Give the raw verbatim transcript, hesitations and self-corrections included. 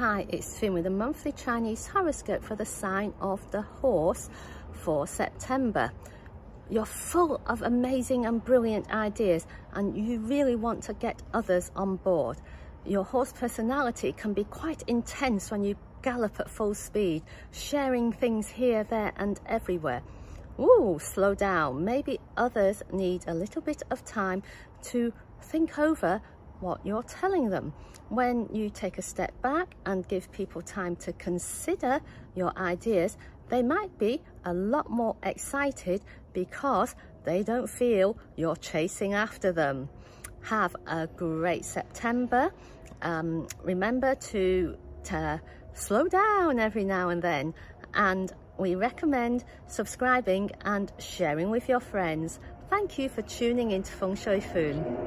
Hi, it's Finn with a monthly Chinese horoscope for the sign of the horse for September. You're full of amazing and brilliant ideas and you really want to get others on board. Your horse personality can be quite intense when you gallop at full speed, sharing things here, there and everywhere. Ooh, slow down. Maybe others need a little bit of time to think over what you're telling them. When you take a step back and give people time to consider your ideas, they might be a lot more excited because they don't feel you're chasing after them. Have a great September. Um, remember to, to slow down every now and then, and we recommend subscribing and sharing with your friends. Thank you for tuning into Feng Shui Fun.